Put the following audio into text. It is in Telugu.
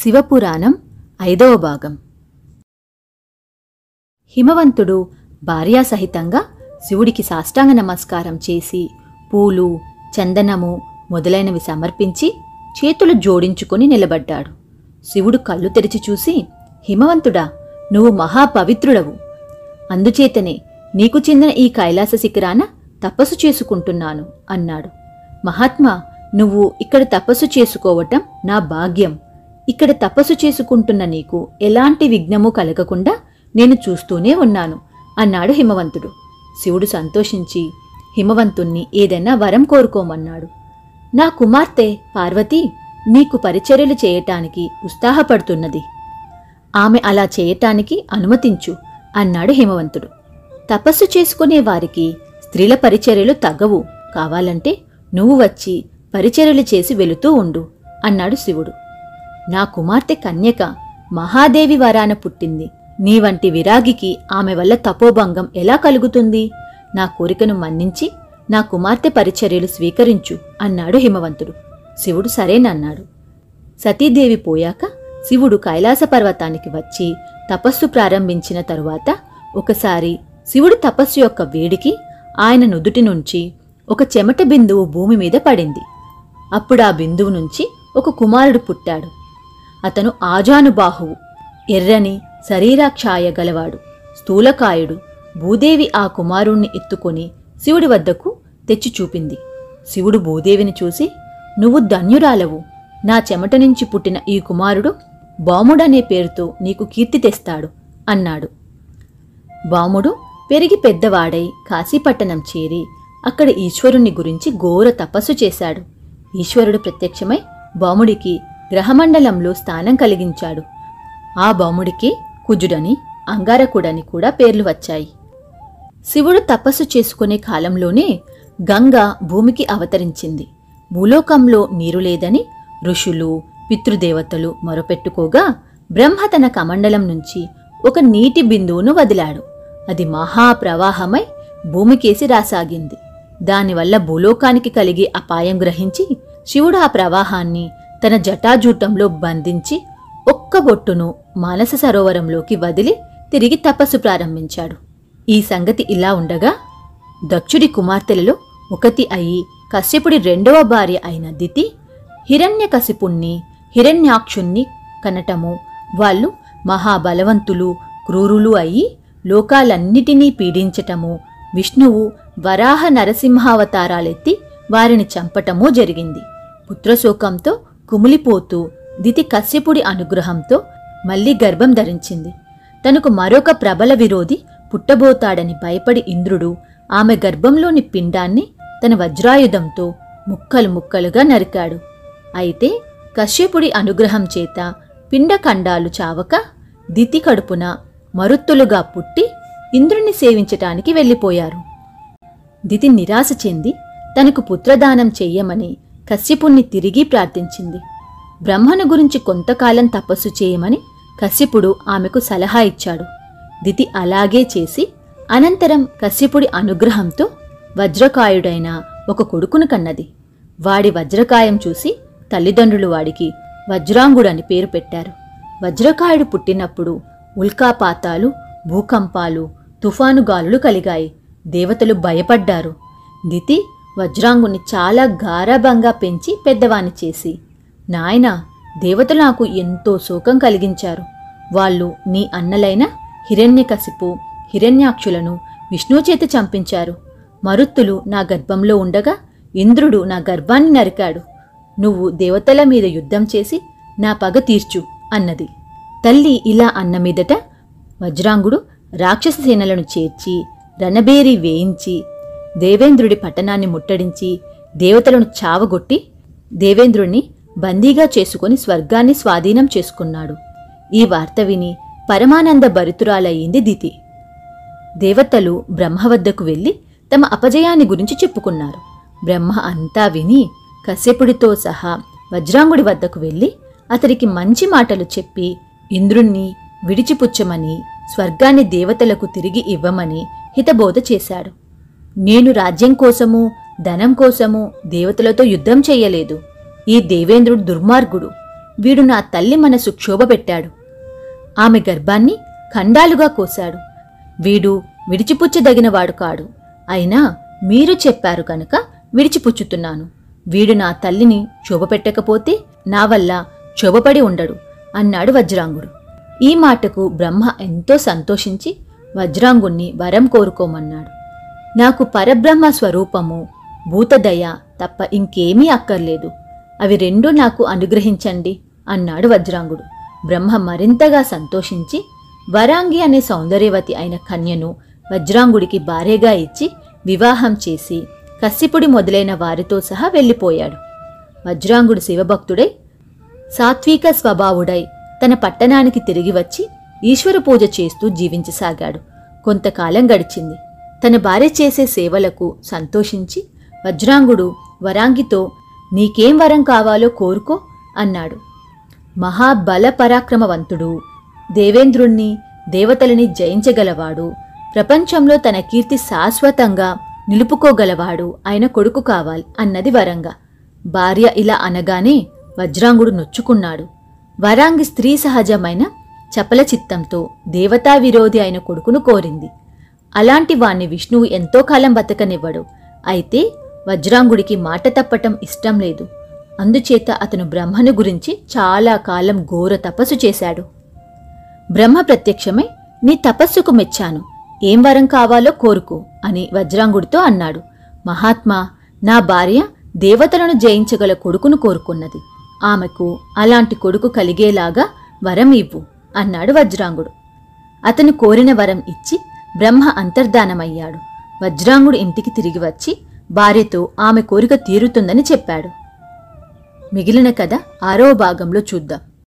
శివపురాణం 5వ భాగం. హిమవంతుడు భార్యాసహితంగా శివుడికి సాష్టాంగ నమస్కారం చేసి పూలు, చందనము మొదలైనవి సమర్పించి చేతులు జోడించుకొని నిలబడ్డాడు. శివుడు కళ్ళు తెరిచి చూసి, హిమవంతుడా, నువ్వు మహాపవిత్రుడవు. అందుచేతనే నీకు చెందిన ఈ కైలాస శిఖరాన తపస్సు చేసుకుంటున్నాను అన్నాడు. మహాత్మా, నువ్వు ఇక్కడ తపస్సు చేసుకోవటం నా భాగ్యం. ఇక్కడ తపస్సు చేసుకుంటున్న నీకు ఎలాంటి విఘ్నము కలగకుండా నేను చూస్తూనే ఉన్నాను అన్నాడు హిమవంతుడు. శివుడు సంతోషించి హిమవంతుణ్ణి ఏదైనా వరం కోరుకోమన్నాడు. నా కుమార్తె పార్వతి నీకు పరిచర్యలు చేయటానికి ఉత్సాహపడుతున్నది. ఆమె అలా చేయటానికి అనుమతించు అన్నాడు హిమవంతుడు. తపస్సు చేసుకునే వారికి స్త్రీల పరిచర్యలు తగ్గవు. కావాలంటే నువ్వు వచ్చి పరిచర్యలు చేసి వెళుతూ ఉండు అన్నాడు శివుడు. నా కుమార్తె కన్యక మహాదేవి వరాన పుట్టింది. నీ వంటి విరాగికి ఆమె వల్ల తపోభంగం ఎలా కలుగుతుంది? నా కోరికను మన్నించి నా కుమార్తె పరిచర్యలు స్వీకరించు అన్నాడు హిమవంతుడు. శివుడు సరేనన్నాడు. సతీదేవి పోయాక శివుడు కైలాస పర్వతానికి వచ్చి తపస్సు ప్రారంభించిన తరువాత ఒకసారి శివుడు తపస్సు యొక్క వేడికి ఆయన నుదుటి నుంచి ఒక చెమట బిందువు భూమి మీద పడింది. అప్పుడు ఆ బిందువు నుంచి ఒక కుమారుడు పుట్టాడు. అతను ఆజానుబాహువు, ఎర్రని శరీరాక్షాయ గలవాడు, స్థూలకాయుడు. భూదేవి ఆ కుమారుణ్ణి ఎత్తుకొని శివుడి వద్దకు తెచ్చి చూపింది. శివుడు భూదేవిని చూసి, నువ్వు ధన్యురాలవు. నా చెమట నుంచి పుట్టిన ఈ కుమారుడు బాముడనే పేరుతో నీకు కీర్తి తెస్తాడు అన్నాడు. బాముడు పెరిగి పెద్దవాడై కాశీపట్టణం చేరి అక్కడ ఈశ్వరుణ్ణి గురించి ఘోర తపస్సు చేశాడు. ఈశ్వరుడు ప్రత్యక్షమై బాముడికి గ్రహమండలంలో స్థానం కలిగించాడు. ఆ బాముడికి కుజుడని, అంగారకుడని కూడా పేర్లు వచ్చాయి. శివుడు తపస్సు చేసుకునే కాలంలోనే గంగా భూమికి అవతరించింది. భూలోకంలో నీరు లేదని ఋషులు, పితృదేవతలు మొరపెట్టుకోగా బ్రహ్మ తన కమండలం నుంచి ఒక నీటి బిందువును వదిలాడు. అది మహాప్రవాహమై భూమికేసి రాసాగింది. దానివల్ల భూలోకానికి కలిగే అపాయం గ్రహించి శివుడు ఆ ప్రవాహాన్ని తన జటాజూటంలో బంధించి ఒక్క బొట్టును మానస సరోవరంలోకి వదిలి తిరిగి తపస్సు ప్రారంభించాడు. ఈ సంగతి ఇలా ఉండగా దక్షుడి కుమార్తెలలో ఒకటి అయి కశ్యపుడి రెండవ భార్య అయిన దితి హిరణ్య కశ్యపుణ్ణి, హిరణ్యాక్షుణ్ణి కనటము, వాళ్ళు మహాబలవంతులు, క్రూరులు అయి లోకాలన్నిటినీ పీడించటము, విష్ణువు వరాహ నరసింహావతారాలెత్తి వారిని చంపటమూ జరిగింది. పుత్రశోకంతో కుమిలిపోతూ దితి కశ్యపుడి అనుగ్రహంతో మళ్లీ గర్భం ధరించింది. తనకు మరొక ప్రబల విరోధి పుట్టబోతాడని భయపడి ఇంద్రుడు ఆమె గర్భంలోని పిండాన్ని తన వజ్రాయుధంతో ముక్కలు ముక్కలుగా నరికాడు. అయితే కశ్యపుడి అనుగ్రహం చేత పిండఖండాలు చావక దితి కడుపున మరుత్తులుగా పుట్టి ఇంద్రుణ్ణి సేవించటానికి వెళ్ళిపోయారు. దితి నిరాశ చెంది తనకు పుత్రదానం చెయ్యమని కశ్యపుణ్ణి తిరిగి ప్రార్థించింది. బ్రహ్మను గురించి కొంతకాలం తపస్సు చేయమని కశ్యపుడు ఆమెకు సలహా ఇచ్చాడు. దితి అలాగే చేసి అనంతరం కశ్యపుడి అనుగ్రహంతో వజ్రకాయుడైన ఒక కొడుకును కన్నది. వాడి వజ్రకాయం చూసి తల్లిదండ్రులు వాడికి వజ్రాంగుడు అని పేరు పెట్టారు. వజ్రకాయుడు పుట్టినప్పుడు ఉల్కాపాతాలు, భూకంపాలు, తుఫానుగాలులు కలిగాయి. దేవతలు భయపడ్డారు. దితి వజ్రాంగుని చాలా గారాభంగా పెంచి పెద్దవాణ్ణి చేసి, నాయన, దేవతలు నాకు ఎంతో శోకం కలిగించారు. వాళ్ళు నీ అన్నలైన హిరణ్యకశిపు, హిరణ్యాక్షులను విష్ణువు చేత చంపించారు. మరుత్తులు నా గర్భంలో ఉండగా ఇంద్రుడు నా గర్భాన్ని నరికాడు. నువ్వు దేవతల మీద యుద్ధం చేసి నా పగ తీర్చు అన్నది. తల్లి ఇలా అన్న మీదట వజ్రాంగుడు రాక్షస సేనలను చేర్చి రణబేరీ వేయించి దేవేంద్రుడి పట్టణాన్ని ముట్టడించి దేవతలను చావగొట్టి దేవేంద్రుణ్ణి బందీగా చేసుకుని స్వర్గాన్ని స్వాధీనం చేసుకున్నాడు. ఈ వార్త విని పరమానంద భరితురాలయ్యింది దితి. దేవతలు బ్రహ్మ వద్దకు వెళ్ళి తమ అపజయాన్ని గురించి చెప్పుకున్నారు. బ్రహ్మ అంతా విని కశ్యపుడితో సహా వజ్రాంగుడి వద్దకు వెళ్ళి అతడికి మంచి మాటలు చెప్పి ఇంద్రుణ్ణి విడిచిపుచ్చమని, స్వర్గాన్ని దేవతలకు తిరిగి ఇవ్వమని హితబోధ చేశాడు. నేను రాజ్యం కోసము, ధనం కోసము దేవతలతో యుద్ధం చెయ్యలేదు. ఈ దేవేంద్రుడు దుర్మార్గుడు. వీడు నా తల్లి మనసు క్షోభపెట్టాడు, ఆమె గర్భాన్ని ఖండాలుగా కోశాడు. వీడు విడిచిపుచ్చదగినవాడు కాడు, అయినా మీరు చెప్పారు కనుక విడిచిపుచ్చుతున్నాను. వీడు నా తల్లిని క్షోభపెట్టకపోతే నా వల్ల క్షోభపడి ఉండడు అన్నాడు వజ్రాంగుడు. ఈ మాటకు బ్రహ్మ ఎంతో సంతోషించి వజ్రాంగుణ్ణి వరం కోరుకోమన్నాడు. నాకు పరబ్రహ్మ స్వరూపము, భూతదయ తప్ప ఇంకేమీ అక్కర్లేదు, అవి రెండూ నాకు అనుగ్రహించండి అన్నాడు వజ్రాంగుడు. బ్రహ్మ మరింతగా సంతోషించి వరాంగి అనే సౌందర్యవతి అయిన కన్యను వజ్రాంగుడికి భార్యగా ఇచ్చి వివాహం చేసి కశ్యపుడి మొదలైన వారితో సహా వెళ్ళిపోయాడు. వజ్రాంగుడు శివభక్తుడై సాత్విక స్వభావుడై తన పట్టణానికి తిరిగి వచ్చి ఈశ్వర పూజ చేస్తూ జీవించసాగాడు. కొంతకాలం గడిచింది. తన భార్య చేసే సేవలకు సంతోషించి వజ్రాంగుడు వరాంగితో నీకేం వరం కావాలో కోరుకో అన్నాడు. మహాబల పరాక్రమవంతుడు, దేవేంద్రుణ్ణి దేవతలని జయించగలవాడు, ప్రపంచంలో తన కీర్తి శాశ్వతంగా నిలుపుకోగలవాడు ఆయన కొడుకు కావాలి అన్నది వరంగా. భార్య ఇలా అనగానే వజ్రాంగుడు నొచ్చుకున్నాడు. వరాంగి స్త్రీ సహజమైన చపల చిత్తంతో దేవతా విరోధి అయిన కొడుకును కోరింది. అలాంటి వాణ్ణి విష్ణువు ఎంతో కాలం బతకనివ్వడు. అయితే వజ్రాంగుడికి మాట తప్పటం ఇష్టం లేదు. అందుచేత అతను బ్రహ్మను గురించి చాలా కాలం ఘోర తపస్సు చేశాడు. బ్రహ్మ ప్రత్యక్షమై నీ తపస్సుకు మెచ్చాను, ఏం వరం కావాలో కోరుకో అని వజ్రాంగుడితో అన్నాడు. మహాత్మా, నా భార్య దేవతలను జయించగల కొడుకును కోరుకున్నది, ఆమెకు అలాంటి కొడుకు కలిగేలాగా వరం ఇవ్వు అన్నాడు వజ్రాంగుడు. అతను కోరిన వరం ఇచ్చి బ్రహ్మ అంతర్ధానమయ్యాడు. వజ్రాంగుడు ఇంటికి తిరిగి వచ్చి భార్యతో ఆమె కోరిక తీరుతుందని చెప్పాడు. మిగిలిన కథ 6వ భాగంలో చూద్దాం.